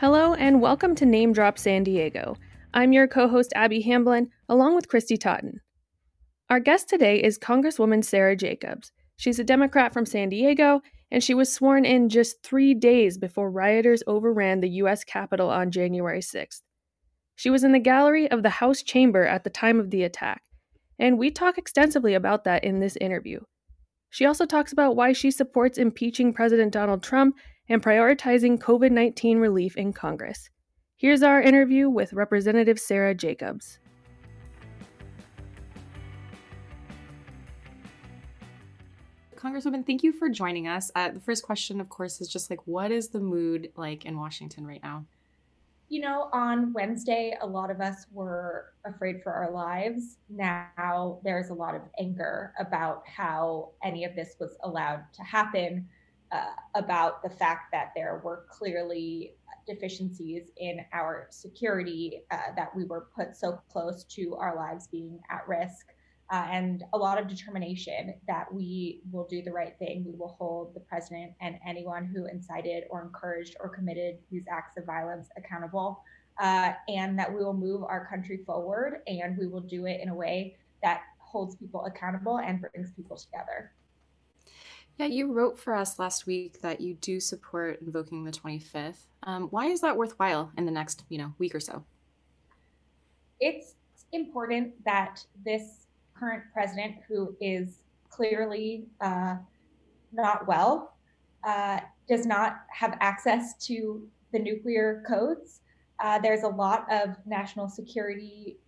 Hello and welcome to Name Drop San Diego. I'm your co-host Abby Hamblin, along with Christy Totten. Our guest today is Congresswoman Sarah Jacobs. She's a Democrat from San Diego, and she was sworn in just 3 days before rioters overran the U.S. Capitol on January 6th. She was in the gallery of the House chamber at the time of the attack, and we talk extensively about that in this interview. She also talks about why she supports impeaching President Donald Trump and prioritizing COVID-19 relief in Congress. Here's our interview with Representative Sarah Jacobs. Congresswoman, thank you for joining us. The first question, of course, is just what is the mood like in Washington right now? You know, on Wednesday, a lot of us were afraid for our lives. Now there's a lot of anger about how any of this was allowed to happen, about the fact that there were clearly deficiencies in our security, that we were put so close to our lives being at risk. And a lot of determination that we will do the right thing. We will hold the president and anyone who incited or encouraged or committed these acts of violence accountable, and that we will move our country forward, and we will do it in a way that holds people accountable and brings people together. Yeah, you wrote for us last week that you do support invoking the 25th. Why is that worthwhile in the next, week or so? It's important that this current president, who is clearly not well, does not have access to the nuclear codes. There's a lot of national security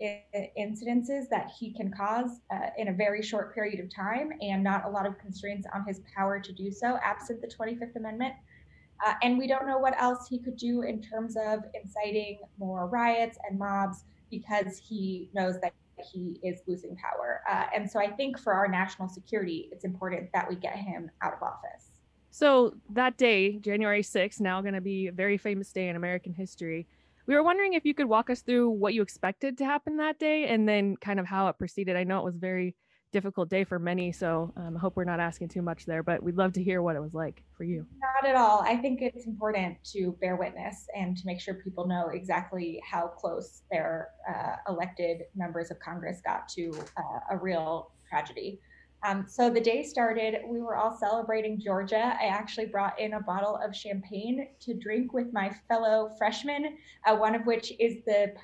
incidences that he can cause in a very short period of time, and not a lot of constraints on his power to do so, absent the 25th Amendment. And we don't know what else he could do in terms of inciting more riots and mobs, because he knows that he is losing power. And so I think for our national security, it's important that we get him out of office. So that day, January 6th, now going to be a very famous day in American history. We were wondering if you could walk us through what you expected to happen that day and then kind of how it proceeded. I know it was a very difficult day for many, so I hope we're not asking too much there, but we'd love to hear what it was like for you. Not at all. I think it's important to bear witness and to make sure people know exactly how close their elected members of Congress got to a real tragedy. So the day started, we were all celebrating Georgia. I actually brought in a bottle of champagne to drink with my fellow freshmen, one of which is the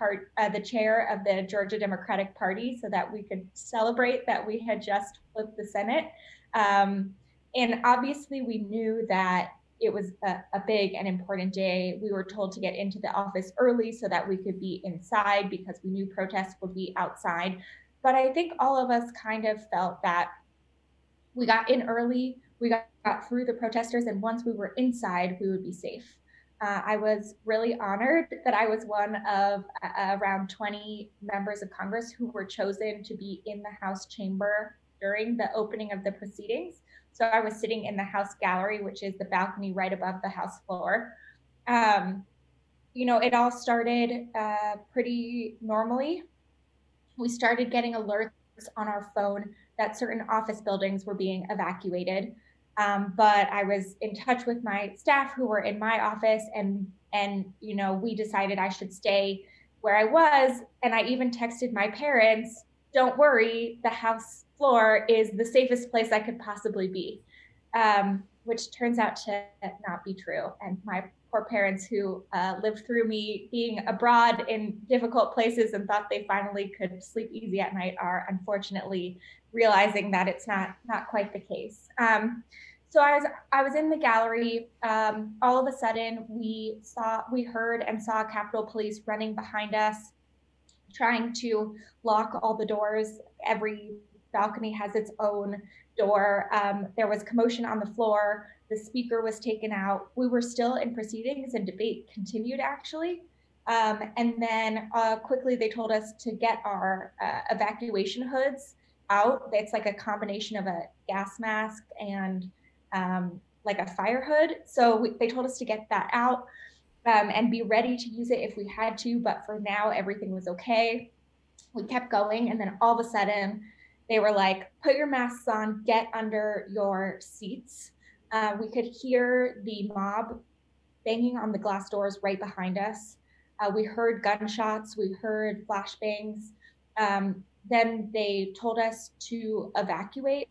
chair of the Georgia Democratic Party, so that we could celebrate that we had just flipped the Senate. And obviously we knew that it was a big and important day. We were told to get into the office early so that we could be inside, because we knew protests would be outside. But I think all of us kind of felt that we got in early, we got through the protesters, and once we were inside, we would be safe. I was really honored that I was one of around 20 members of Congress who were chosen to be in the House chamber during the opening of the proceedings. So I was sitting in the House gallery, which is the balcony right above the House floor. It all started pretty normally. We started getting alerts on our phone that certain office buildings were being evacuated. But I was in touch with my staff who were in my office, and we decided I should stay where I was. And I even texted my parents, "Don't worry, the House floor is the safest place I could possibly be," which turns out to not be true. And my parents who lived through me being abroad in difficult places and thought they finally could sleep easy at night are unfortunately realizing that it's not quite the case. So I was in the gallery. All of a sudden we heard and saw Capitol Police running behind us, trying to lock all the doors. Every balcony has its own door. There was commotion on the floor. The speaker was taken out. We were still in proceedings, and debate continued, actually. And then quickly they told us to get our evacuation hoods out. It's like a combination of a gas mask and like a fire hood. So they told us to get that out and be ready to use it if we had to. But for now, everything was okay. We kept going. And then all of a sudden, they were like, "Put your masks on, get under your seats." We could hear the mob banging on the glass doors right behind us. We heard gunshots, we heard flashbangs. Then they told us to evacuate.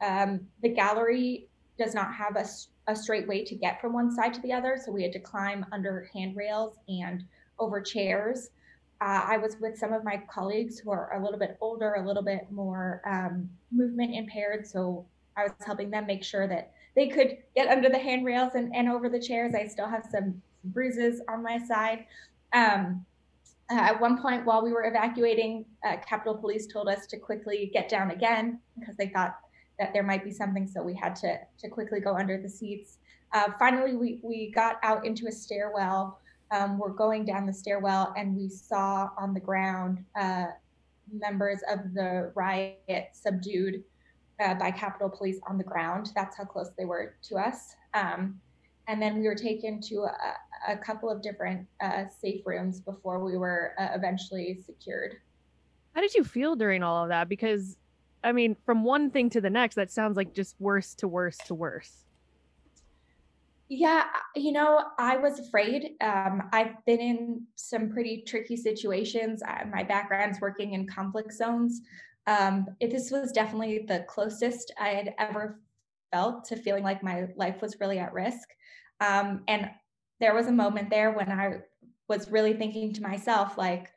The gallery does not have a straight way to get from one side to the other, so we had to climb under handrails and over chairs. I was with some of my colleagues who are a little bit older, a little bit more movement impaired, so I was helping them make sure that they could get under the handrails and over the chairs. I still have some bruises on my side. At one point while we were evacuating, Capitol Police told us to quickly get down again because they thought that there might be something, so we had to quickly go under the seats. Finally, we got out into a stairwell. We're going down the stairwell and we saw on the ground members of the riot subdued by Capitol Police on the ground. That's how close they were to us. And then we were taken to a couple of different safe rooms before we were eventually secured. How did you feel during all of that? Because, I mean, from one thing to the next, that sounds like just worse to worse to worse. Yeah, you know, I was afraid. I've been in some pretty tricky situations. My background's working in conflict zones. This was definitely the closest I had ever felt to feeling like my life was really at risk. And there was a moment there when I was really thinking to myself, like,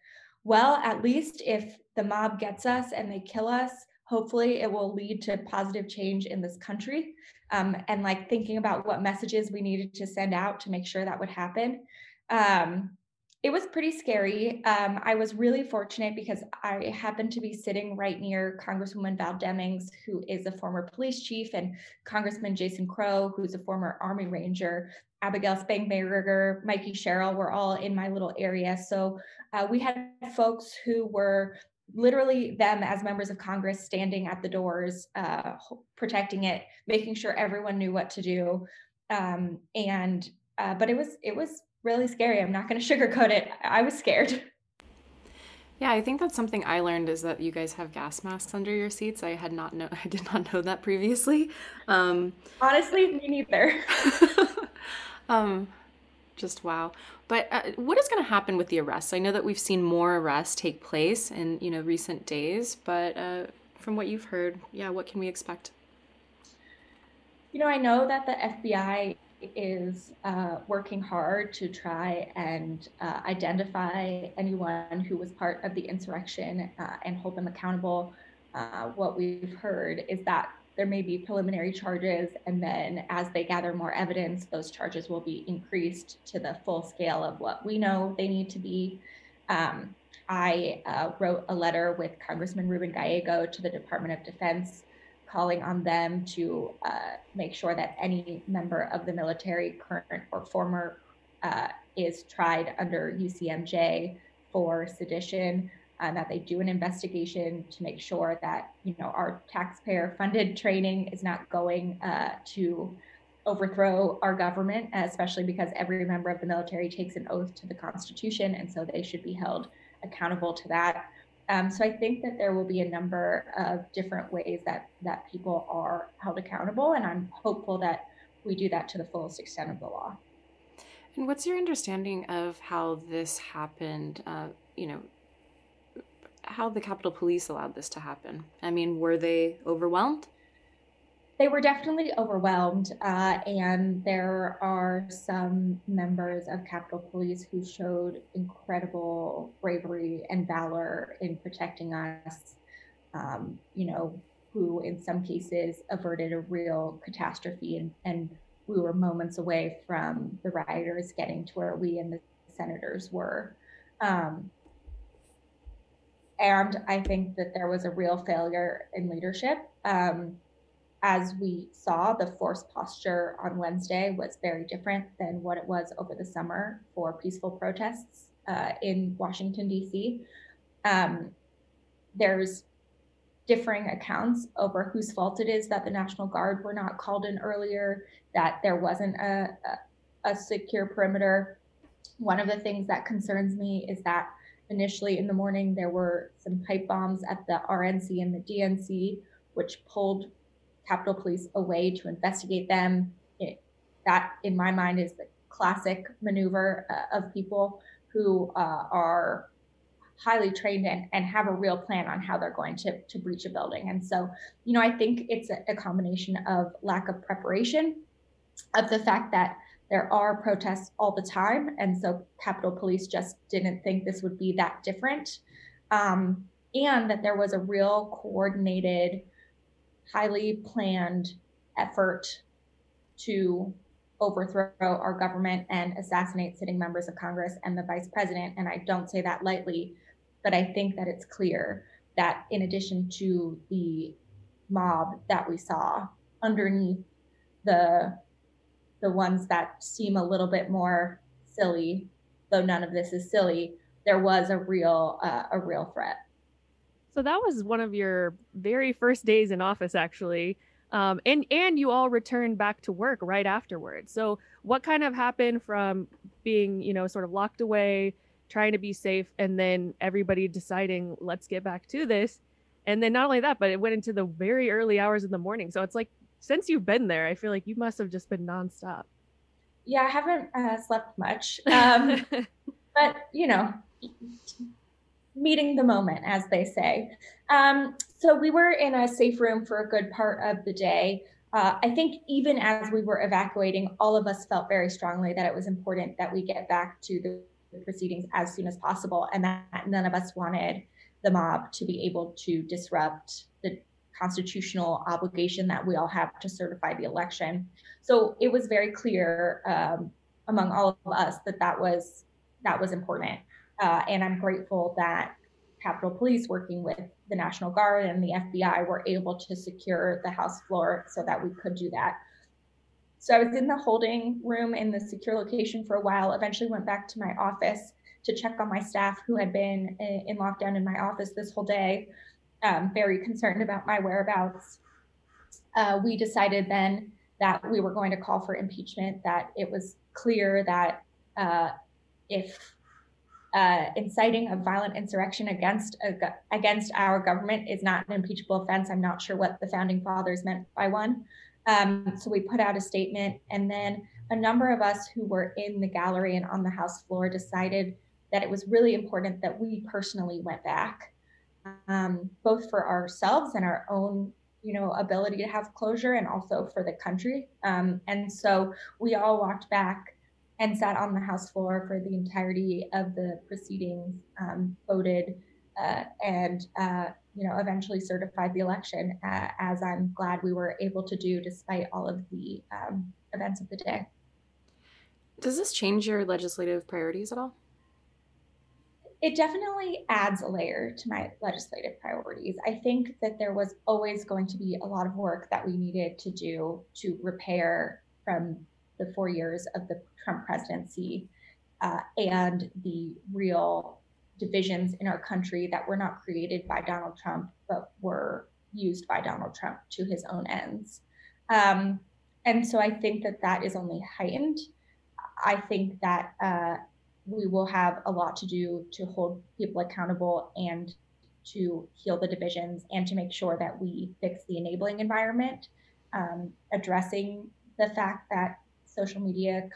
well, at least if the mob gets us and they kill us, hopefully it will lead to positive change in this country. And like thinking about what messages we needed to send out to make sure that would happen. It was pretty scary. I was really fortunate because I happened to be sitting right near Congresswoman Val Demings, who is a former police chief, and Congressman Jason Crow, who's a former Army Ranger, Abigail Spangberger, Mikey Sherrill were all in my little area. So we had folks who were literally them as members of Congress standing at the doors, protecting it, making sure everyone knew what to do. But it was really scary. I'm not going to sugarcoat it. I was scared. Yeah, I think that's something I learned is that you guys have gas masks under your seats. I did not know that previously. Honestly, me neither. Just wow. But what is going to happen with the arrests? I know that we've seen more arrests take place in, you know, recent days, but from what you've heard, yeah, what can we expect? You know, I know that the FBI is working hard to try and identify anyone who was part of the insurrection and hold them accountable. What we've heard is that there may be preliminary charges, and then as they gather more evidence, those charges will be increased to the full scale of what we know they need to be. I wrote a letter with Congressman Ruben Gallego to the Department of Defense, calling on them to make sure that any member of the military, current or former, is tried under UCMJ for sedition, and that they do an investigation to make sure that, you know, our taxpayer-funded training is not going to overthrow our government, especially because every member of the military takes an oath to the Constitution, and so they should be held accountable to that. So I think that there will be a number of different ways that people are held accountable, and I'm hopeful that we do that to the fullest extent of the law. And what's your understanding of how this happened, you know, how the Capitol Police allowed this to happen? I mean, were they overwhelmed? They were definitely overwhelmed, and there are some members of Capitol Police who showed incredible bravery and valor in protecting us, you know, who in some cases averted a real catastrophe, and we were moments away from the rioters getting to where we and the senators were. And I think that there was a real failure in leadership. As we saw, the force posture on Wednesday was very different than what it was over the summer for peaceful protests in Washington, D.C. There's differing accounts over whose fault it is that the National Guard were not called in earlier, that there wasn't a secure perimeter. One of the things that concerns me is that initially in the morning, there were some pipe bombs at the RNC and the DNC, which pulled Capitol Police away to investigate them. That, in my mind, is the classic maneuver of people who are highly trained and have a real plan on how they're going to breach a building. And so, you know, I think it's a combination of lack of preparation, of the fact that there are protests all the time. And so Capitol Police just didn't think this would be that different. And that there was a real coordinated, highly planned effort to overthrow our government and assassinate sitting members of Congress and the vice president. And I don't say that lightly, but I think that it's clear that in addition to the mob that we saw, underneath the ones that seem a little bit more silly, though none of this is silly, there was a real threat. So that was one of your very first days in office, actually. And you all returned back to work right afterwards. So what kind of happened from being, you know, sort of locked away, trying to be safe, and then everybody deciding, let's get back to this. And then not only that, but it went into the very early hours in the morning. So it's like, since you've been there, I feel like you must have just been nonstop. Yeah, I haven't slept much, but, you know, meeting the moment, as they say. So we were in a safe room for a good part of the day. I think even as we were evacuating, all of us felt very strongly that it was important that we get back to the proceedings as soon as possible, and that none of us wanted the mob to be able to disrupt the constitutional obligation that we all have to certify the election. So it was very clear among all of us that was important. And I'm grateful that Capitol Police, working with the National Guard and the FBI, were able to secure the House floor so that we could do that. So I was in the holding room in the secure location for a while, eventually went back to my office to check on my staff who had been in lockdown in my office this whole day, very concerned about my whereabouts. We decided then that we were going to call for impeachment, that it was clear that if inciting a violent insurrection against our government is not an impeachable offense. I'm not sure what the founding fathers meant by one. So we put out a statement, and then a number of us who were in the gallery and on the House floor decided that it was really important that we personally went back, both for ourselves and our own, you know, ability to have closure, and also for the country. And so we all walked back and sat on the House floor for the entirety of the proceedings, voted, and you know, eventually certified the election, as I'm glad we were able to do despite all of the events of the day. Does this change your legislative priorities at all? It definitely adds a layer to my legislative priorities. I think that there was always going to be a lot of work that we needed to do to repair from the 4 years of the Trump presidency, and the real divisions in our country that were not created by Donald Trump, but were used by Donald Trump to his own ends. And so I think that is only heightened. I think that we will have a lot to do to hold people accountable and to heal the divisions and to make sure that we fix the enabling environment, addressing the fact that social media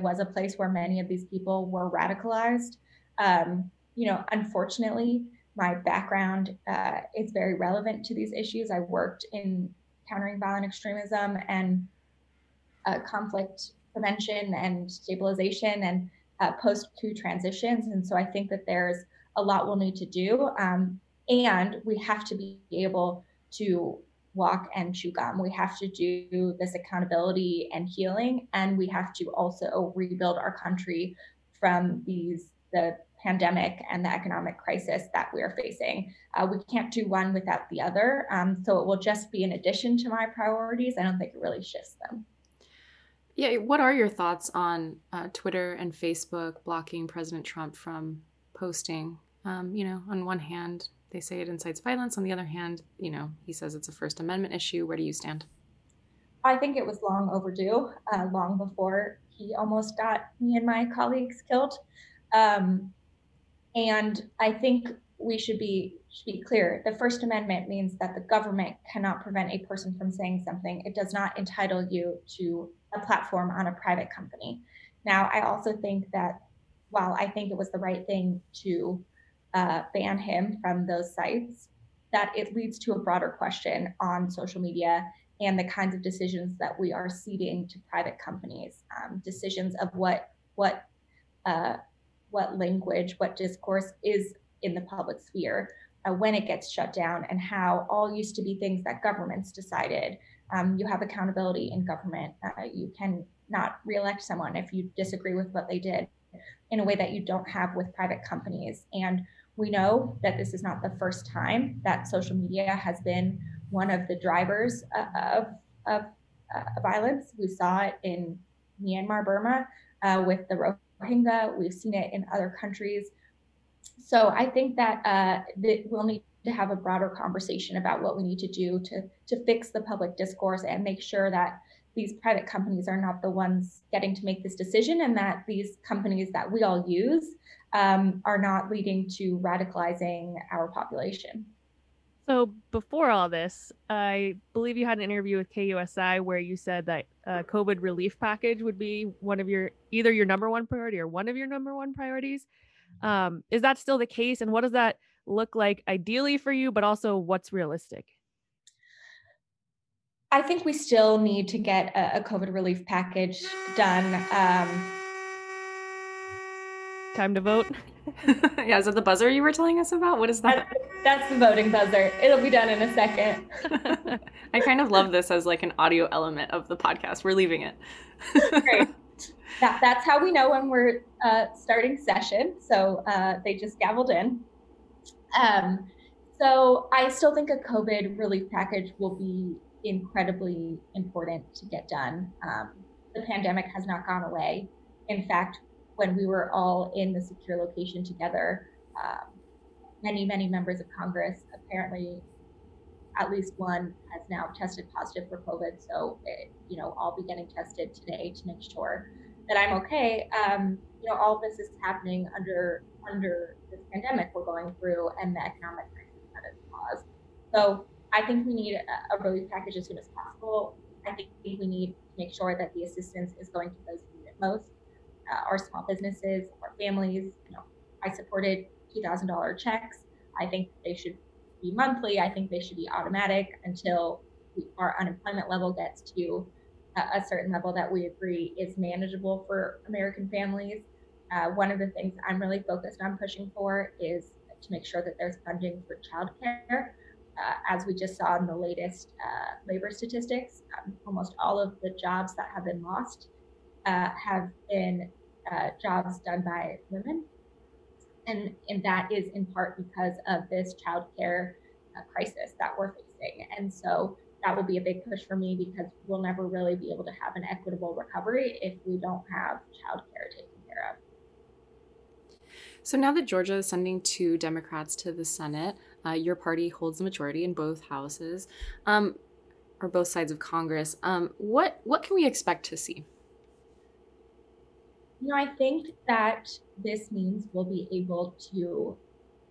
was a place where many of these people were radicalized. You know, unfortunately, my background is very relevant to these issues. I worked in countering violent extremism and conflict prevention and stabilization and post-coup transitions. And so I think that there's a lot we'll need to do. And we have to be able to walk and chew gum. We have to do this accountability and healing, and we have to also rebuild our country from the pandemic and the economic crisis that we're facing. We can't do one without the other. So it will just be an addition to my priorities. I don't think it really shifts them. Yeah. What are your thoughts on Twitter and Facebook blocking President Trump from posting? You know, on one hand, they say it incites violence. On the other hand, you know, he says it's a First Amendment issue. Where do you stand? I think it was long overdue, long before he almost got me and my colleagues killed. And I think we should be should be clear. The First Amendment means that the government cannot prevent a person from saying something. It does not entitle you to a platform on a private company. Now, I also think that while I think it was the right thing to ban him from those sites, that it leads to a broader question on social media and the kinds of decisions that we are ceding to private companies, decisions of what language, what discourse is in the public sphere, when it gets shut down, and how all used to be things that governments decided. You have accountability in government. You can not reelect someone if you disagree with what they did, in a way that you don't have with private companies. And we know that this is not the first time that social media has been one of the drivers of violence. We saw it in Myanmar, Burma, with the Rohingya. We've seen it in other countries. So I think that, that we'll need to have a broader conversation about what we need to do to fix the public discourse and make sure that these private companies are not the ones getting to make this decision, and that these companies that we all use are not leading to radicalizing our population. So before all this, I believe you had an interview with KUSI where you said that a COVID relief package would be one of your, either your number one priority or one of your number one priorities. Is that still the case? And what does that look like ideally for you, but also what's realistic? I think we still need to get a COVID relief package done. Time to vote. Yeah, is that the buzzer you were telling us about? What is that? That's the voting buzzer. It'll be done in a second. I kind of love this as like an audio element of the podcast. We're leaving it. Great. That's how we know when we're starting session. So they just gaveled in. So I still think a COVID relief package will be incredibly important to get done. The pandemic has not gone away. In fact, when we were all in the secure location together, many members of Congress, apparently at least one, has now tested positive for COVID. So, I'll be getting tested today to make sure that I'm okay. All of this is happening under this pandemic we're going through and the economic crisis that it's caused. So I think we need a relief package as soon as possible. I think we need to make sure that the assistance is going to those who need it most, our small businesses, our families. I supported $2,000 checks. I think they should be monthly. I think they should be automatic until our unemployment level gets to a certain level that we agree is manageable for American families. One of the things I'm really focused on pushing for is to make sure that there's funding for childcare. As we just saw in the latest labor statistics, almost all of the jobs that have been lost have been jobs done by women. And that is in part because of this childcare crisis that we're facing. And so that will be a big push for me, because we'll never really be able to have an equitable recovery if we don't have childcare taken care of. So now that Georgia is sending 2 Democrats to the Senate, your party holds the majority in both houses, or both sides of Congress. What can we expect to see? I think that this means we'll be able to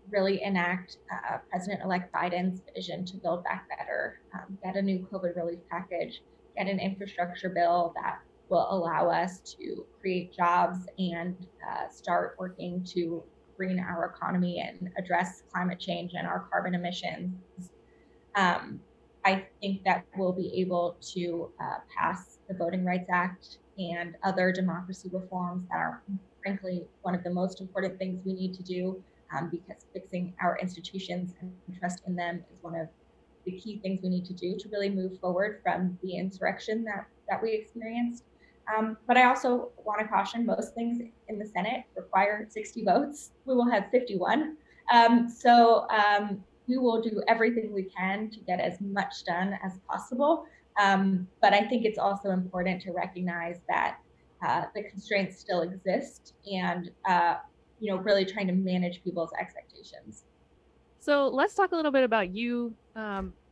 really enact President-elect Biden's vision to build back better, get a new COVID relief package, get an infrastructure bill that will allow us to create jobs and start working to green our economy and address climate change and our carbon emissions. I think that we'll be able to pass the Voting Rights Act and other democracy reforms that are, frankly, one of the most important things we need to do, because fixing our institutions and trust in them is one of the key things we need to do to really move forward from the insurrection that we experienced. But I also want to caution, most things in the Senate require 60 votes. We will have 51. We will do everything we can to get as much done as possible. But I think it's also important to recognize that the constraints still exist, and really trying to manage people's expectations. So let's talk a little bit about you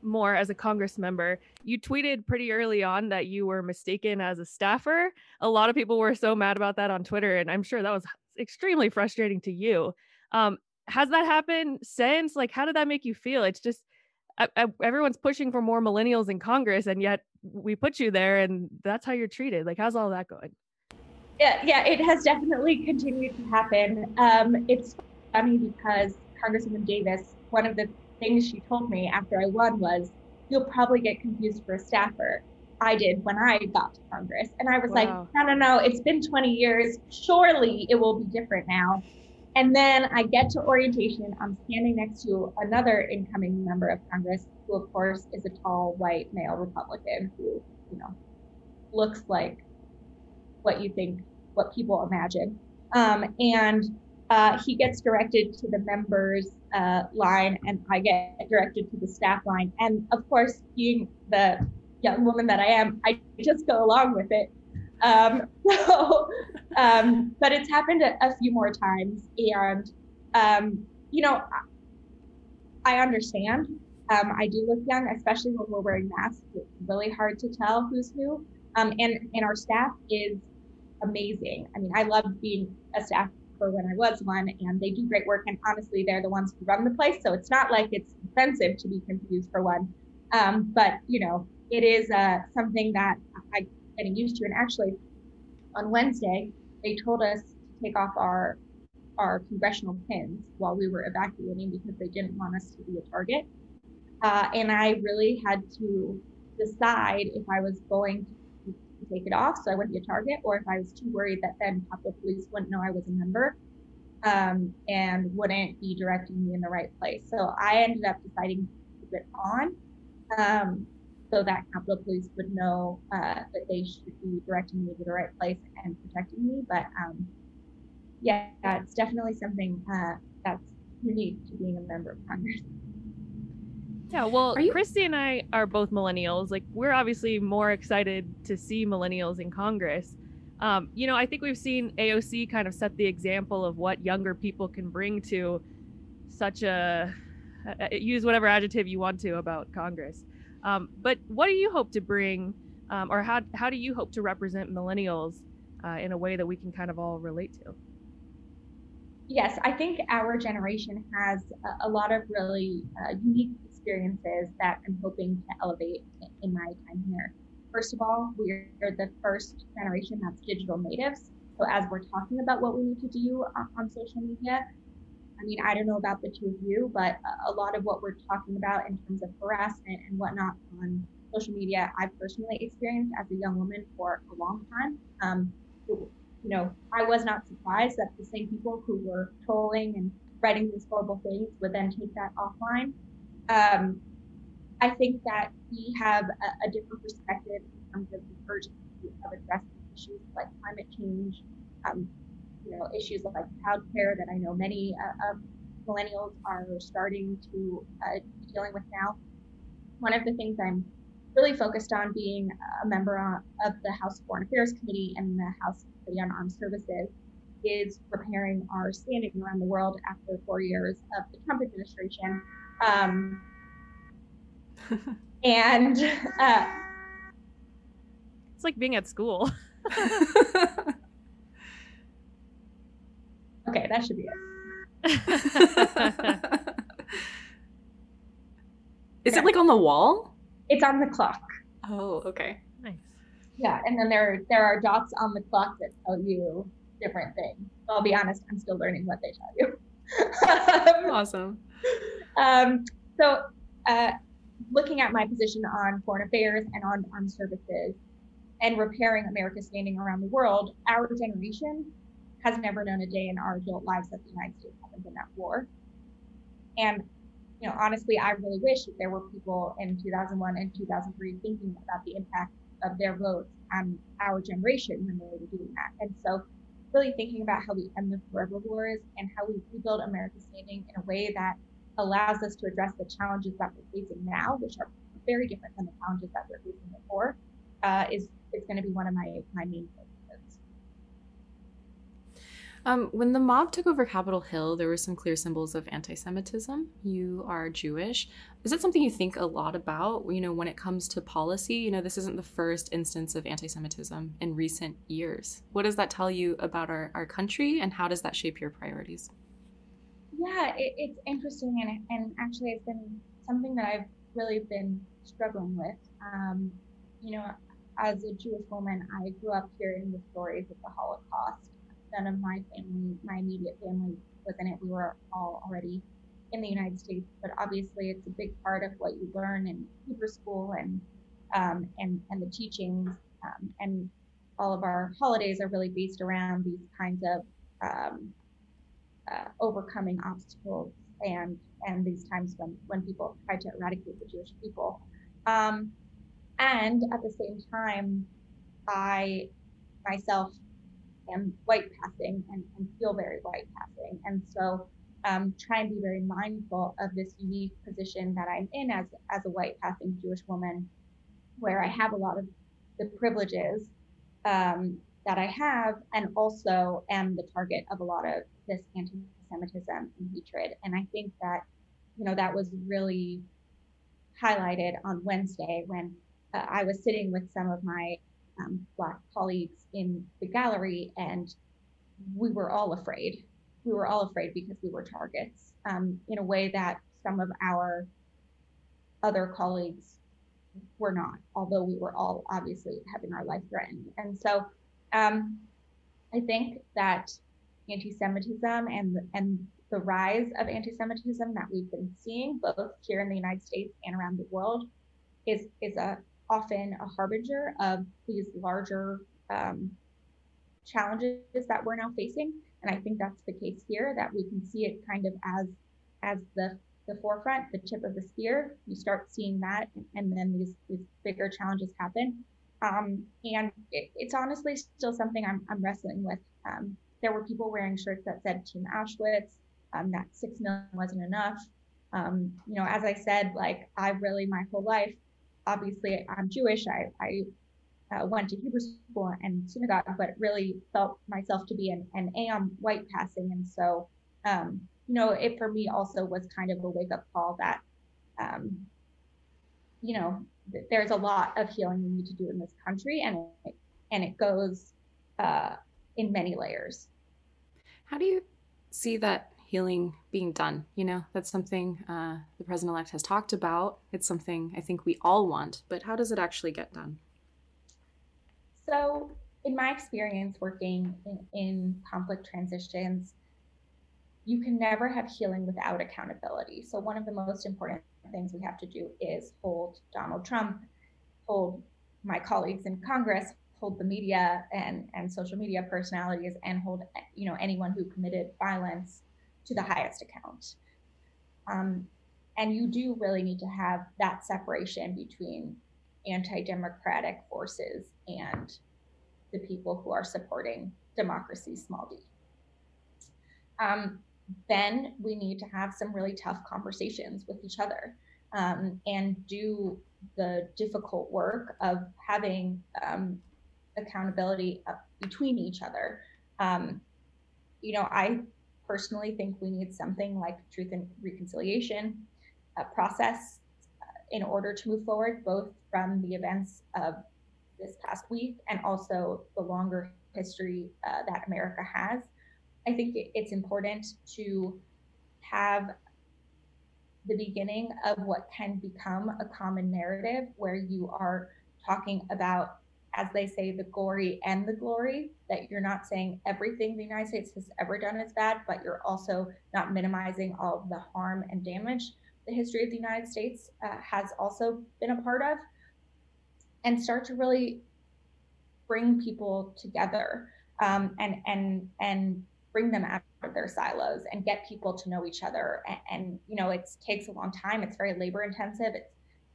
more as a Congress member. You tweeted pretty early on that you were mistaken as a staffer. A lot of people were so mad about that on Twitter, and I'm sure that was extremely frustrating to you. Has that happened since? Like, how did that make you feel? It's just, everyone's pushing for more millennials in Congress, and yet we put you there and that's how you're treated. Like, how's all that going? Yeah, it has definitely continued to happen. It's funny because Congresswoman Davis, one of the things she told me after I won was, you'll probably get confused for a staffer. I did when I got to Congress. And I was like, no, it's been 20 years. Surely it will be different now. And then I get to orientation. I'm standing next to another incoming member of Congress, who of course is a tall white male Republican who, you know, looks like what you think, what people imagine. And he gets directed to the members line, and I get directed to the staff line. And of course, being the young woman that I am, I just go along with it. But it's happened a few more times, and, you know, I understand. I do look young, especially when we're wearing masks. It's really hard to tell who's who. And our staff is amazing. I mean, I loved being a staffer when I was one, and they do great work. And honestly, they're the ones who run the place. So it's not like it's offensive to be confused for one. But, you know, it is something that I'm getting used to. And actually, on Wednesday, they told us to take off our congressional pins while we were evacuating because they didn't want us to be a target. And I really had to decide if I was going to take it off so I wouldn't be a target, or if I was too worried that then Capitol Police wouldn't know I was a member and wouldn't be directing me in the right place. So I ended up deciding to keep it on so that Capitol Police would know that they should be directing me to the right place and protecting me. But yeah, it's definitely something that's unique to being a member of Congress. Yeah, well, Christy and I are both millennials. Like, we're obviously more excited to see millennials in Congress. You know, I think we've seen AOC kind of set the example of what younger people can bring to such a, use whatever adjective you want to about Congress. But what do you hope to bring, or how do you hope to represent millennials in a way that we can kind of all relate to? Yes, I think our generation has a lot of really unique experiences that I'm hoping to elevate in my time here. First of all, we're the first generation that's digital natives. So as we're talking about what we need to do on social media, I mean, I don't know about the two of you, but a lot of what we're talking about in terms of harassment and whatnot on social media, I've personally experienced as a young woman for a long time. You know, I was not surprised that the same people who were trolling and writing these horrible things would then take that offline. I think that we have a different perspective in terms of the urgency of addressing issues like climate change, you know, issues like childcare that I know many of millennials are starting to be dealing with now. One of the things I'm really focused on being a member of the House Foreign Affairs Committee and the House Committee on Armed Services is repairing our standing around the world after 4 years of the Trump administration. And it's like being at school. Okay, that should be it. Is it like on the wall? It's on the clock. Oh, okay. Nice. Yeah, and then there are dots on the clock that tell you different things. I'll be honest, I'm still learning what they tell you. Awesome. So looking at my position on foreign affairs and on armed services and repairing America's standing around the world, our generation has never known a day in our adult lives that the United States hasn't been at war. And, you know, honestly, I really wish that there were people in 2001 and 2003 thinking about the impact of their votes on our generation when they were doing that. And so really thinking about how we end the forever wars and how we rebuild America's standing in a way that allows us to address the challenges that we're facing now, which are very different than the challenges that we're facing before, is going to be one of my main focuses. When the mob took over Capitol Hill, there were some clear symbols of anti-Semitism. You are Jewish. Is that something you think a lot about, you know, when it comes to policy? You know, this isn't the first instance of anti-Semitism in recent years. What does that tell you about our country, and how does that shape your priorities? Yeah, it's interesting, and actually it's been something that I've really been struggling with. You know, as a Jewish woman, I grew up hearing the stories of the Holocaust. None of my family, my immediate family, was in it. We were all already in the United States, but obviously it's a big part of what you learn in Hebrew school and the teachings, and all of our holidays are really based around these kinds of overcoming obstacles and these times when people try to eradicate the Jewish people. And at the same time, I myself am white passing and feel very white passing. And so try and be very mindful of this unique position that I'm in as a white passing Jewish woman, where I have a lot of the privileges that I have, and also am the target of a lot of this anti-Semitism and hatred. And I think that, you know, that was really highlighted on Wednesday when I was sitting with some of my Black colleagues in the gallery, and we were all afraid. We were all afraid because we were targets in a way that some of our other colleagues were not, although we were all obviously having our life threatened. And so I think that anti-Semitism and the rise of anti-Semitism that we've been seeing both here in the United States and around the world is often a harbinger of these larger challenges that we're now facing. And I think that's the case here, that we can see it kind of as the forefront, the tip of the spear. You start seeing that, and then these bigger challenges happen. And it's honestly still something I'm wrestling with. There were people wearing shirts that said Team Auschwitz, that 6 million wasn't enough. You know, as I said, like, I really, my whole life, obviously I'm Jewish. I went to Hebrew school and synagogue, but really felt myself to be an am white passing. And so, you know, it for me also was kind of a wake up call that, you know, there's a lot of healing we need to do in this country, and it goes in many layers. How do you see that healing being done? You know, that's something the president-elect has talked about. It's something I think we all want, but how does it actually get done? So in my experience working in conflict transitions, you can never have healing without accountability. So one of the most important things we have to do is hold Donald Trump, hold my colleagues in Congress, hold the media and social media personalities, and hold, you know, anyone who committed violence to the highest account. And you do really need to have that separation between anti-democratic forces and the people who are supporting democracy, small d. Then we need to have some really tough conversations with each other, and do the difficult work of having accountability between each other. You know, I personally think we need something like truth and reconciliation, a process in order to move forward, both from the events of this past week and also the longer history that America has. I think it's important to have the beginning of what can become a common narrative where you are talking about, as they say, the gory and the glory, that you're not saying everything the United States has ever done is bad, but you're also not minimizing all of the harm and damage the history of the United States has also been a part of, and start to really bring people together and bring them out of their silos and get people to know each other. And you know, it takes a long time. It's very labor intensive,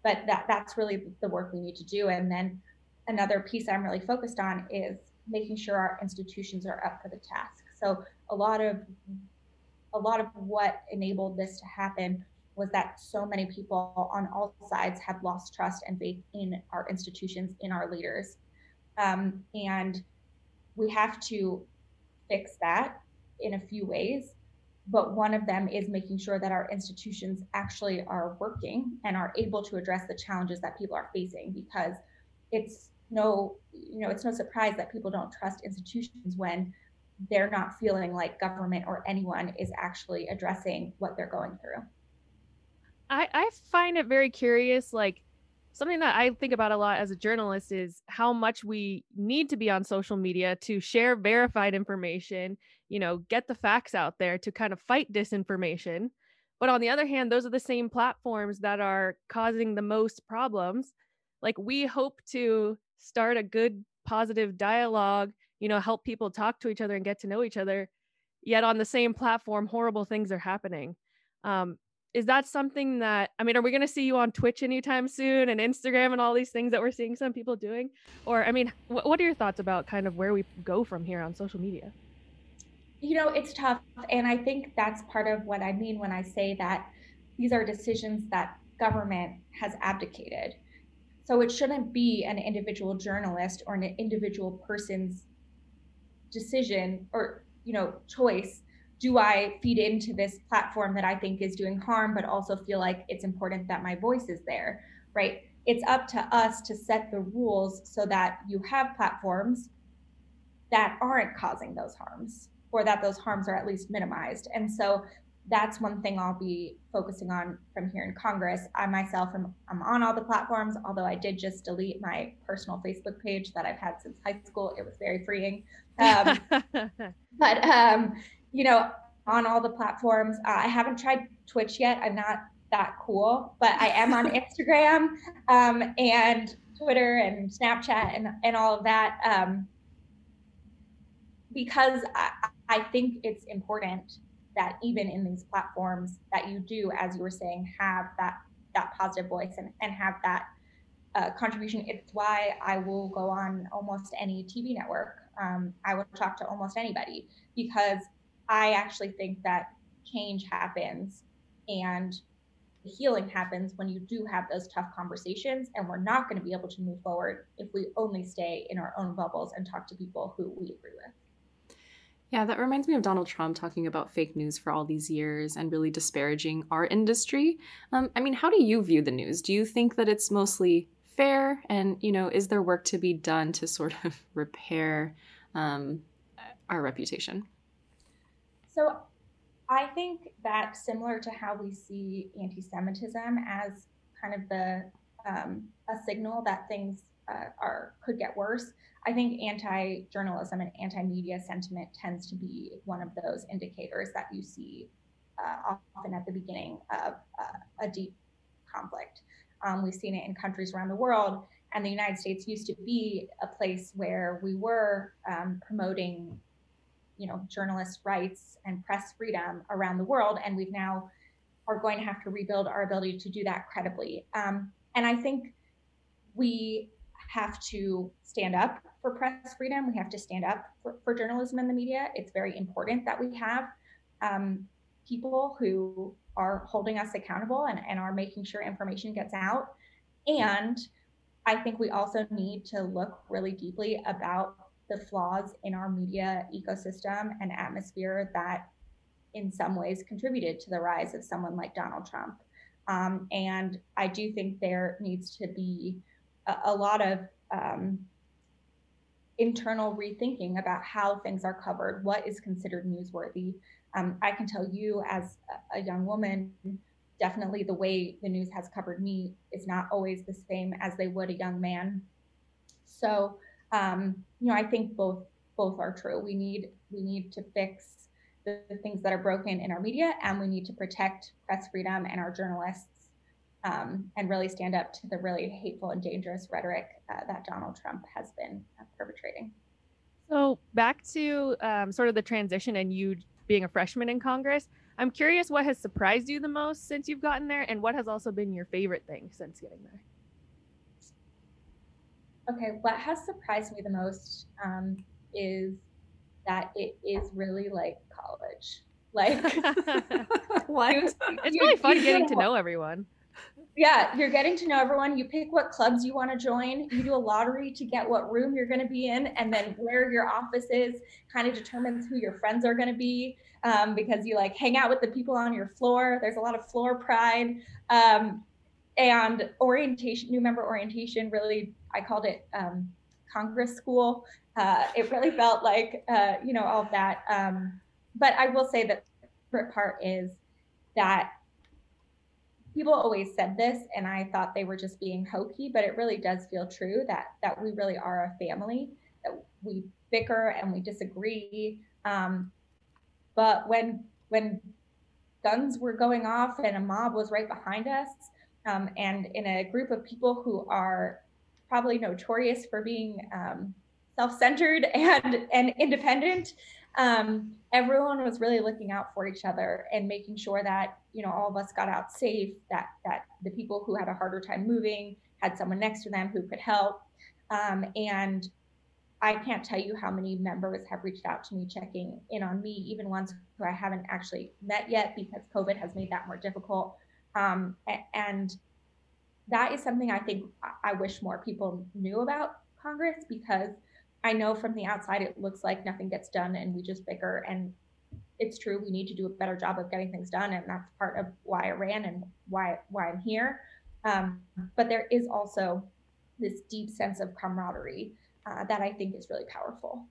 but that's really the work we need to do. And then another piece I'm really focused on is making sure our institutions are up for the task. So a lot of what enabled this to happen was that so many people on all sides have lost trust and faith in our institutions, in our leaders. And we have to fix that in a few ways, but one of them is making sure that our institutions actually are working and are able to address the challenges that people are facing, because it's no surprise that people don't trust institutions when they're not feeling like government or anyone is actually addressing what they're going through. I find it very curious, like something that I think about a lot as a journalist is how much we need to be on social media to share verified information, you know, get the facts out there to kind of fight disinformation. But on the other hand, those are the same platforms that are causing the most problems. Like, we hope to start a good, positive dialogue, you know, help people talk to each other and get to know each other. Yet on the same platform, horrible things are happening. Is that something that, I mean, are we going to see you on Twitch anytime soon and Instagram and all these things that we're seeing some people doing? Or, I mean, what are your thoughts about kind of where we go from here on social media? You know, it's tough. And I think that's part of what I mean when I say that these are decisions that government has abdicated. So it shouldn't be an individual journalist or an individual person's decision or, you know, choice. Do I feed into this platform that I think is doing harm, but also feel like it's important that my voice is there, right? It's up to us to set the rules so that you have platforms that aren't causing those harms, or that those harms are at least minimized. And so that's one thing I'll be focusing on from here in Congress. I myself I'm on all the platforms, although I did just delete my personal Facebook page that I've had since high school. It was very freeing. You know, on all the platforms. I haven't tried Twitch yet. I'm not that cool, but I am on Instagram and Twitter and Snapchat and all of that because I think it's important that even in these platforms that you do, as you were saying, have that positive voice and have that contribution. It's why I will go on almost any TV network. I will talk to almost anybody because I actually think that change happens and healing happens when you do have those tough conversations, and we're not going to be able to move forward if we only stay in our own bubbles and talk to people who we agree with. Yeah, that reminds me of Donald Trump talking about fake news for all these years and really disparaging our industry. I mean, how do you view the news? Do you think that it's mostly fair? And, you know, is there work to be done to sort of repair our reputation? So I think that, similar to how we see anti-Semitism as kind of the a signal that things could get worse, I think anti-journalism and anti-media sentiment tends to be one of those indicators that you see often at the beginning of a deep conflict. We've seen it in countries around the world, and the United States used to be a place where we were promoting, you know, journalist rights and press freedom around the world. And we've now are going to have to rebuild our ability to do that credibly. And I think we have to stand up for press freedom. We have to stand up for journalism and the media. It's very important that we have people who are holding us accountable and are making sure information gets out. And I think we also need to look really deeply about the flaws in our media ecosystem and atmosphere that in some ways contributed to the rise of someone like Donald Trump. And I do think there needs to be a lot of internal rethinking about how things are covered, what is considered newsworthy. I can tell you as a young woman, definitely the way the news has covered me is not always the same as they would a young man. So, you know, I think both are true. We need to fix the things that are broken in our media, and we need to protect press freedom and our journalists and really stand up to the really hateful and dangerous rhetoric that Donald Trump has been perpetrating. So back to sort of the transition and you being a freshman in Congress, I'm curious what has surprised you the most since you've gotten there, and what has also been your favorite thing since getting there? Okay, what has surprised me the most is that it is really like college. Like, what? It's really fun getting to know everyone. Yeah, you're getting to know everyone. You pick what clubs you want to join. You do a lottery to get what room you're going to be in, and then where your office is kind of determines who your friends are going to be because you like hang out with the people on your floor. There's a lot of floor pride. And orientation, new member orientation, really, I called it Congress school. It really felt like, you know, all of that. But I will say that the favorite part is that people always said this, and I thought they were just being hokey, but it really does feel true that we really are a family, that we bicker and we disagree. But when guns were going off and a mob was right behind us, and in a group of people who are probably notorious for being self-centered and independent, everyone was really looking out for each other and making sure that, you know, all of us got out safe, that the people who had a harder time moving had someone next to them who could help. And I can't tell you how many members have reached out to me, checking in on me, even ones who I haven't actually met yet because COVID has made that more difficult. And that is something I think I wish more people knew about Congress, because I know from the outside, it looks like nothing gets done and we just bicker. And it's true, we need to do a better job of getting things done. And that's part of why I ran and why I'm here. But there is also this deep sense of camaraderie that I think is really powerful.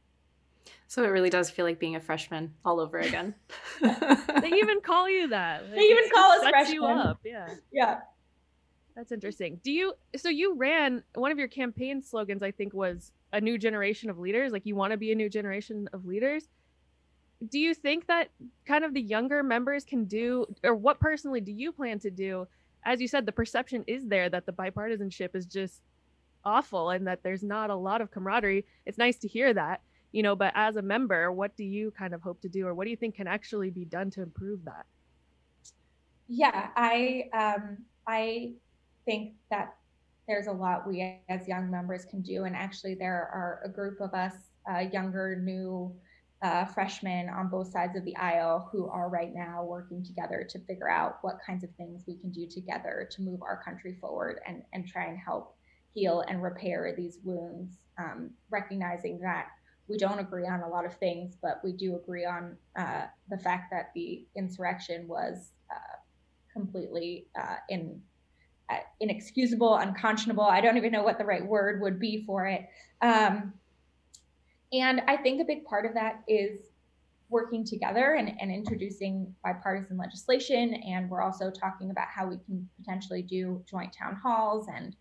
So it really does feel like being a freshman all over again. They even call you that. They even call us freshmen. You up. Yeah. Yeah. That's interesting. So you ran, one of your campaign slogans, I think, was a new generation of leaders. Like, you want to be a new generation of leaders. Do you think that kind of the younger members can do, or what personally do you plan to do? As you said, the perception is there that the bipartisanship is just awful and that there's not a lot of camaraderie. It's nice to hear that, you know, but as a member, what do you kind of hope to do, or what do you think can actually be done to improve that? Yeah, I think that there's a lot we as young members can do. And actually there are a group of us, younger, new freshmen on both sides of the aisle, who are right now working together to figure out what kinds of things we can do together to move our country forward and try and help heal and repair these wounds, recognizing that we don't agree on a lot of things, but we do agree on the fact that the insurrection was completely inexcusable, unconscionable. I don't even know what the right word would be for it. And I think a big part of that is working together and introducing bipartisan legislation. And we're also talking about how we can potentially do joint town halls and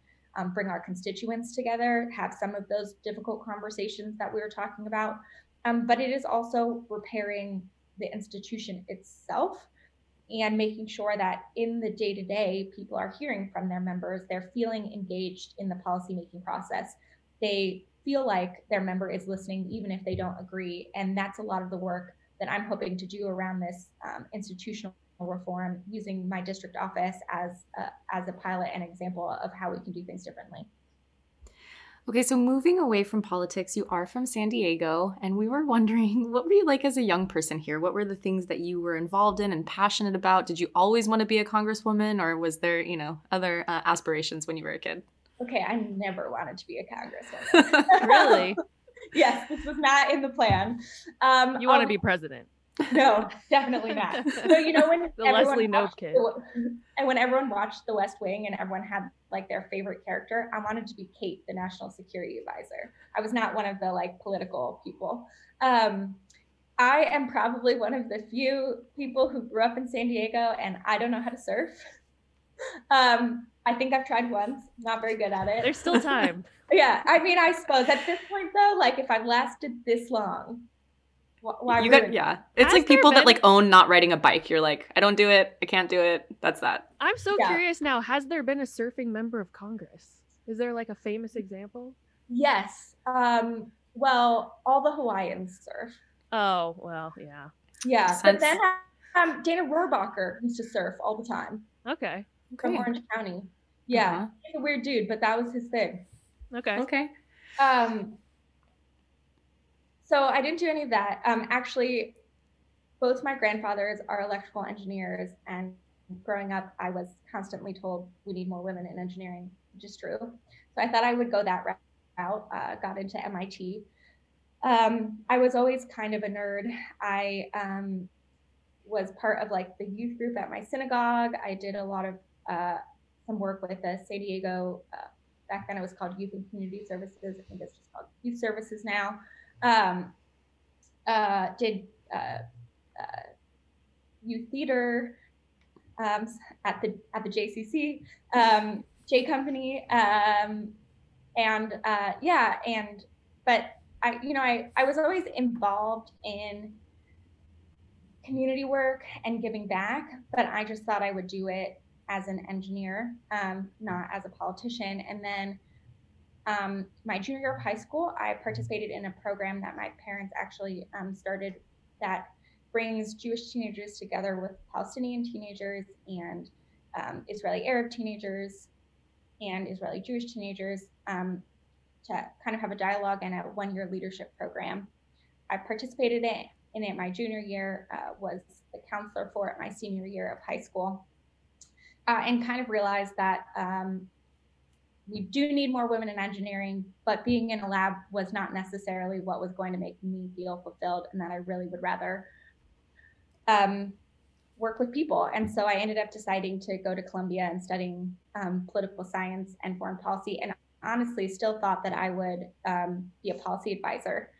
bring our constituents together, have some of those difficult conversations that we were talking about. But it is also repairing the institution itself, and making sure that in the day-to-day, people are hearing from their members, they're feeling engaged in the policymaking process, they feel like their member is listening, even if they don't agree. And that's a lot of the work that I'm hoping to do around this institutional reform, using my district office as a pilot and example of how we can do things differently. Okay, so moving away from politics, you are from San Diego, and we were wondering, what were you like as a young person here? What were the things that you were involved in and passionate about? Did you always want to be a congresswoman, or was there, you know, other aspirations when you were a kid? Okay, I never wanted to be a congresswoman. Really? Yes, this was not in the plan. You want to be president? No, definitely not. So, you know, when the Leslie Knope kid, and when everyone watched The West Wing and everyone had like their favorite character, I wanted to be Kate, the National Security Advisor. I was not one of the like political people. I am probably one of the few people who grew up in San Diego, and I don't know how to surf. I think I've tried once, not very good at it. There's still time. Yeah, I mean, I suppose at this point though, like if I've lasted this long, why you got, yeah, it's has like people that like own not riding a bike. You're like, I don't do it. I can't do it. That's that. I'm so curious now. Has there been a surfing member of Congress? Is there like a famous example? Yes. Well, all the Hawaiians surf. Oh, well, yeah. Yeah. But then Dana Rohrabacher used to surf all the time. Okay. From Orange County. Yeah. Uh-huh. He's a weird dude, but that was his thing. Okay. Okay. So I didn't do any of that. Actually, both my grandfathers are electrical engineers, and growing up, I was constantly told we need more women in engineering, which is true. So I thought I would go that route, got into MIT. I was always kind of a nerd. I was part of like the youth group at my synagogue. I did a lot of some work with the San Diego back then it was called Youth and Community Services. I think it's just called Youth Services now. Did youth theater at the JCC J Company, but I was always involved in community work and giving back, but I just thought I would do it as an engineer, not as a politician. And then my junior year of high school, I participated in a program that my parents actually started that brings Jewish teenagers together with Palestinian teenagers and Israeli Arab teenagers and Israeli Jewish teenagers to kind of have a dialogue and a one-year leadership program. I participated in it my junior year, was the counselor for it my senior year of high school, and kind of realized that we do need more women in engineering, but being in a lab was not necessarily what was going to make me feel fulfilled, and that I really would rather work with people. And so I ended up deciding to go to Columbia and studying political science and foreign policy, and honestly still thought that I would be a policy advisor.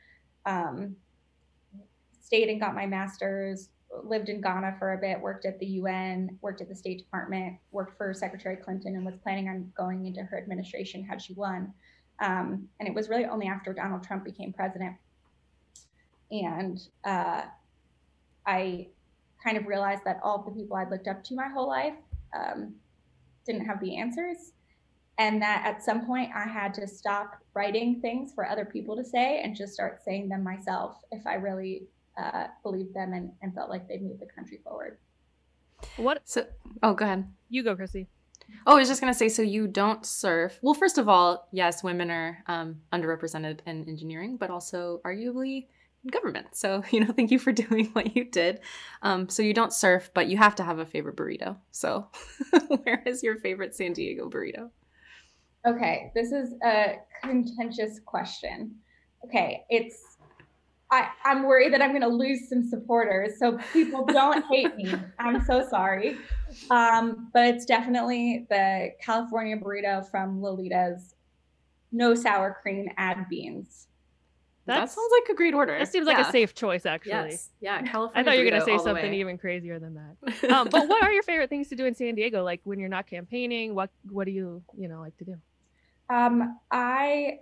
Stayed and got my master's, lived in Ghana for a bit, worked at the UN, worked at the State Department, worked for Secretary Clinton, and was planning on going into her administration had she won. And it was really only after Donald Trump became president. And I kind of realized that all the people I'd looked up to my whole life didn't have the answers. And that at some point I had to stop writing things for other people to say and just start saying them myself if I really believed them and felt like they'd moved the country forward. Go ahead. You go, Chrissy. Oh, I was just going to say, so you don't surf. Well, first of all, yes, women are underrepresented in engineering, but also arguably in government. So, thank you for doing what you did. So you don't surf, but you have to have a favorite burrito. So where is your favorite San Diego burrito? Okay, this is a contentious question. Okay, I'm worried that I'm going to lose some supporters, so people don't hate me. I'm so sorry. But it's definitely the California burrito from Lolita's. No sour cream, add beans. That sounds like a great order. That seems like a safe choice, actually. Yes. Yeah, California. I thought you were going to say something even crazier than that. But what are your favorite things to do in San Diego? Like when you're not campaigning, what do you like to do? I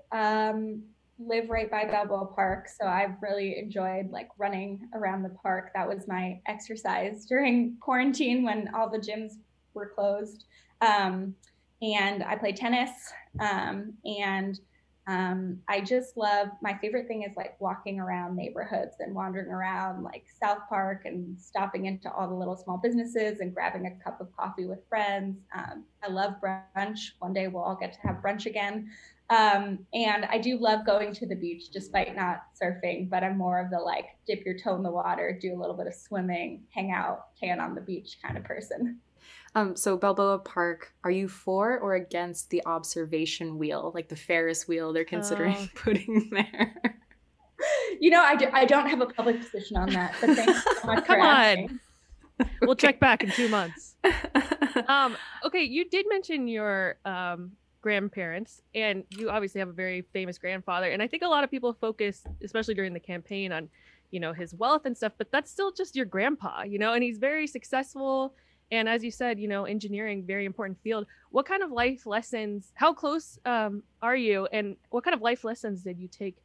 live right by Balboa Park, so I've really enjoyed like running around the park. That was my exercise during quarantine when all the gyms were closed. And I play tennis, and I just love, my favorite thing is like walking around neighborhoods and wandering around like South Park and stopping into all the little small businesses and grabbing a cup of coffee with friends. I love brunch. One day we'll all get to have brunch again. And I do love going to the beach despite not surfing, but I'm more of the like dip your toe in the water, do a little bit of swimming, hang out, tan on the beach kind of person. So Balboa Park, are you for or against the observation wheel, like the Ferris wheel they're considering putting there? I don't have a public position on that, but thanks so much for asking. We'll check back in 2 months. Okay, you did mention your grandparents, and you obviously have a very famous grandfather, and I think a lot of people focus, especially during the campaign, on his wealth and stuff, but that's still just your grandpa, and he's very successful. And as you said, engineering, very important field. What kind of life lessons, how close are you? And what kind of life lessons did you take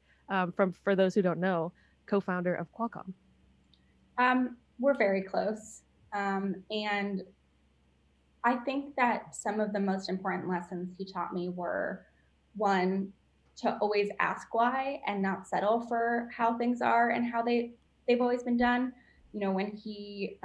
for those who don't know, co-founder of Qualcomm? We're very close. And I think that some of the most important lessons he taught me were, one, to always ask why and not settle for how things are and how they've always been done. When he,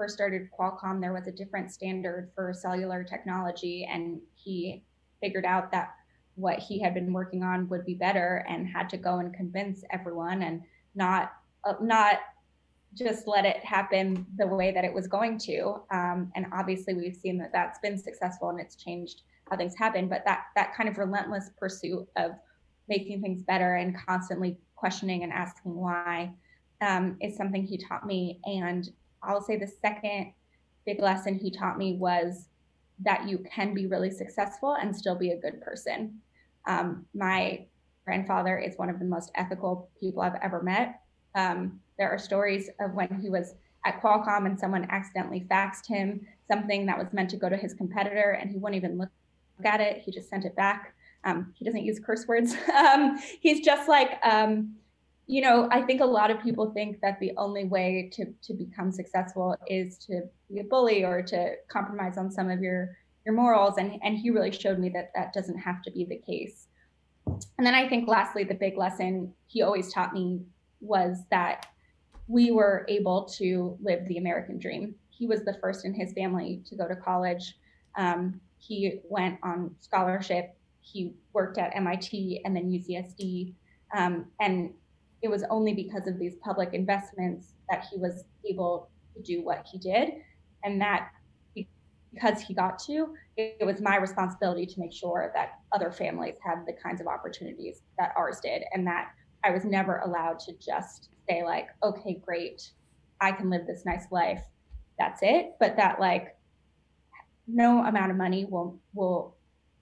first started Qualcomm, there was a different standard for cellular technology, and he figured out that what he had been working on would be better and had to go and convince everyone and not just let it happen the way that it was going to. And obviously we've seen that that's been successful and it's changed how things happen, but that kind of relentless pursuit of making things better and constantly questioning and asking why is something he taught me. And I'll say the second big lesson he taught me was that you can be really successful and still be a good person. My grandfather is one of the most ethical people I've ever met. There are stories of when he was at Qualcomm and someone accidentally faxed him something that was meant to go to his competitor and he wouldn't even look at it. He just sent it back. He doesn't use curse words. He's just like, you know, I think a lot of people think that the only way to become successful is to be a bully or to compromise on some of your morals. And he really showed me that that doesn't have to be the case. And then I think lastly, the big lesson he always taught me was that we were able to live the American dream. He was the first in his family to go to college. He went on scholarship. He worked at MIT and then UCSD. And it was only because of these public investments that he was able to do what he did. And that because he got to, it was my responsibility to make sure that other families had the kinds of opportunities that ours did. And that I was never allowed to just say like, okay, great, I can live this nice life, that's it. But that like, no amount of money will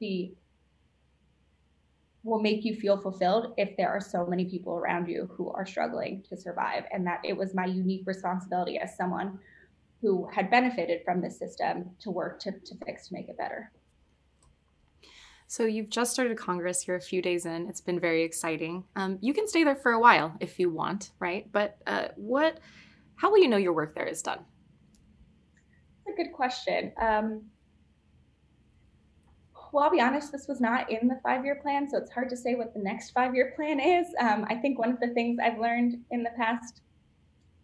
make you feel fulfilled if there are so many people around you who are struggling to survive. And that it was my unique responsibility as someone who had benefited from this system to work to fix, to make it better. So you've just started Congress, you're a few days in, it's been very exciting. You can stay there for a while if you want, right? But how will you know your work there is done? That's a good question. Well, I'll be honest, this was not in the five-year plan, so it's hard to say what the next five-year plan is. I think one of the things I've learned in the past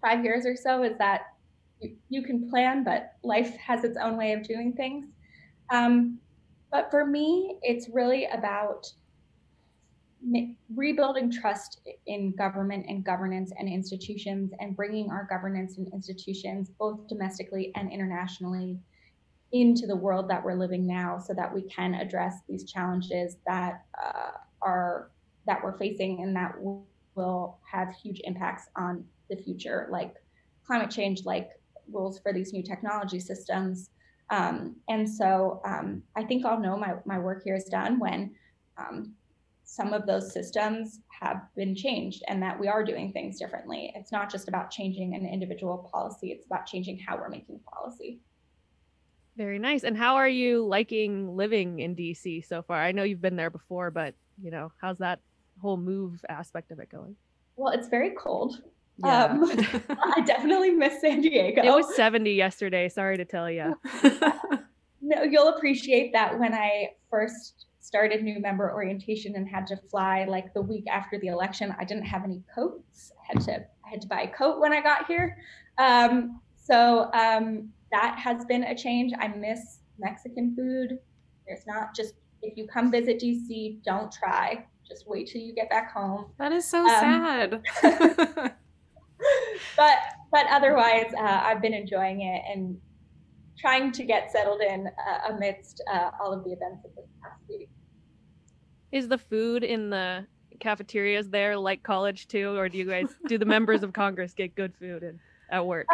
5 years or so is that you can plan, but life has its own way of doing things. But for me, it's really about rebuilding trust in government and governance and institutions, and bringing our governance and institutions, both domestically and internationally, into the world that we're living now, so that we can address these challenges that we're facing and that will have huge impacts on the future, like climate change, like rules for these new technology systems. And so I think I'll know my work here is done when some of those systems have been changed and that we are doing things differently. It's not just about changing an individual policy, it's about changing how we're making policy. Very nice. And how are you liking living in DC so far? I know you've been there before, but you know, how's that whole move aspect of it going? Well, it's very cold. Yeah. I definitely miss San Diego. It was 70 yesterday. Sorry to tell you. No, you'll appreciate that. When I first started new member orientation and had to fly like the week after the election, I didn't have any coats. I had to buy a coat when I got here. That has been a change. I miss Mexican food. There's not just, if you come visit DC, don't try. Just wait till you get back home. That is so sad. But otherwise, I've been enjoying it and trying to get settled in amidst all of the events of this past week. Is the food in the cafeterias there like college too, or do you guys, do the members of Congress get good food at work?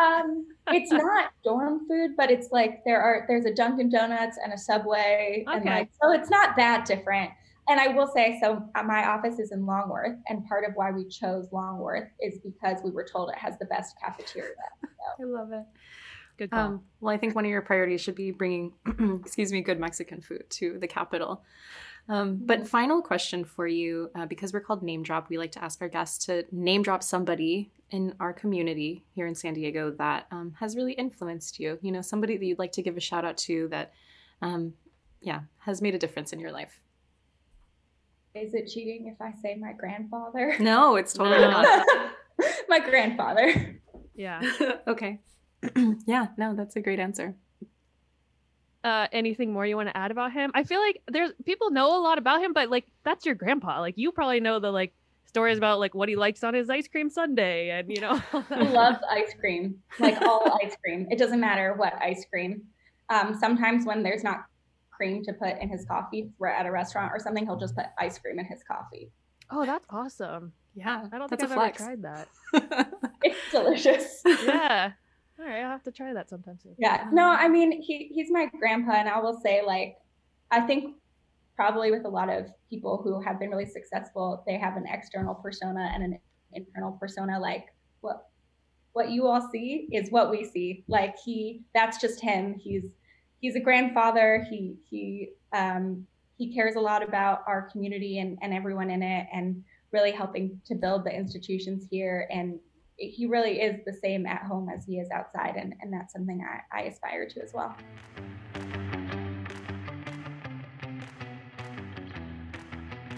It's not dorm food, but it's like there's a Dunkin' Donuts and a Subway, okay. And like, so it's not that different. And I will say, so my office is in Longworth, and part of why we chose Longworth is because we were told it has the best cafeteria. So. I love it. Good call. Well, I think one of your priorities should be bringing, excuse me, good Mexican food to the Capitol. But final question for you, because we're called Name Drop, we like to ask our guests to name drop somebody in our community here in San Diego that has really influenced you. You know, somebody that you'd like to give a shout out to that, has made a difference in your life. Is it cheating if I say my grandfather? No, it's totally not. My grandfather. Yeah. Okay. Yeah, no, that's a great answer. Anything more you want to add about him? I feel like there's people know a lot about him, but like that's your grandpa. Like you probably know the like stories about like what he likes on his ice cream sundae, and you know. He loves ice cream, like all ice cream. It doesn't matter what ice cream. Sometimes when there's not cream to put in his coffee, if we're at a restaurant or something, he'll just put ice cream in his coffee. Oh, that's awesome. Yeah, I don't think I've ever tried that. It's delicious. Yeah. All right, I'll have to try that sometime soon. Yeah, no, I mean, he's my grandpa, and I will say, like, I think probably with a lot of people who have been really successful, they have an external persona and an internal persona. Like, what you all see is what we see. Like, that's just him. He's a grandfather. He cares a lot about our community and everyone in it, and really helping to build the institutions here. And he really is the same at home as he is outside. And that's something I aspire to as well.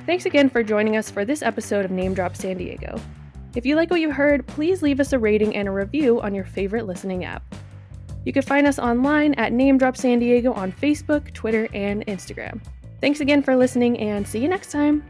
Thanks again for joining us for this episode of Name Drop San Diego. If you like what you heard, please leave us a rating and a review on your favorite listening app. You can find us online at Name Drop San Diego on Facebook, Twitter, and Instagram. Thanks again for listening, and see you next time.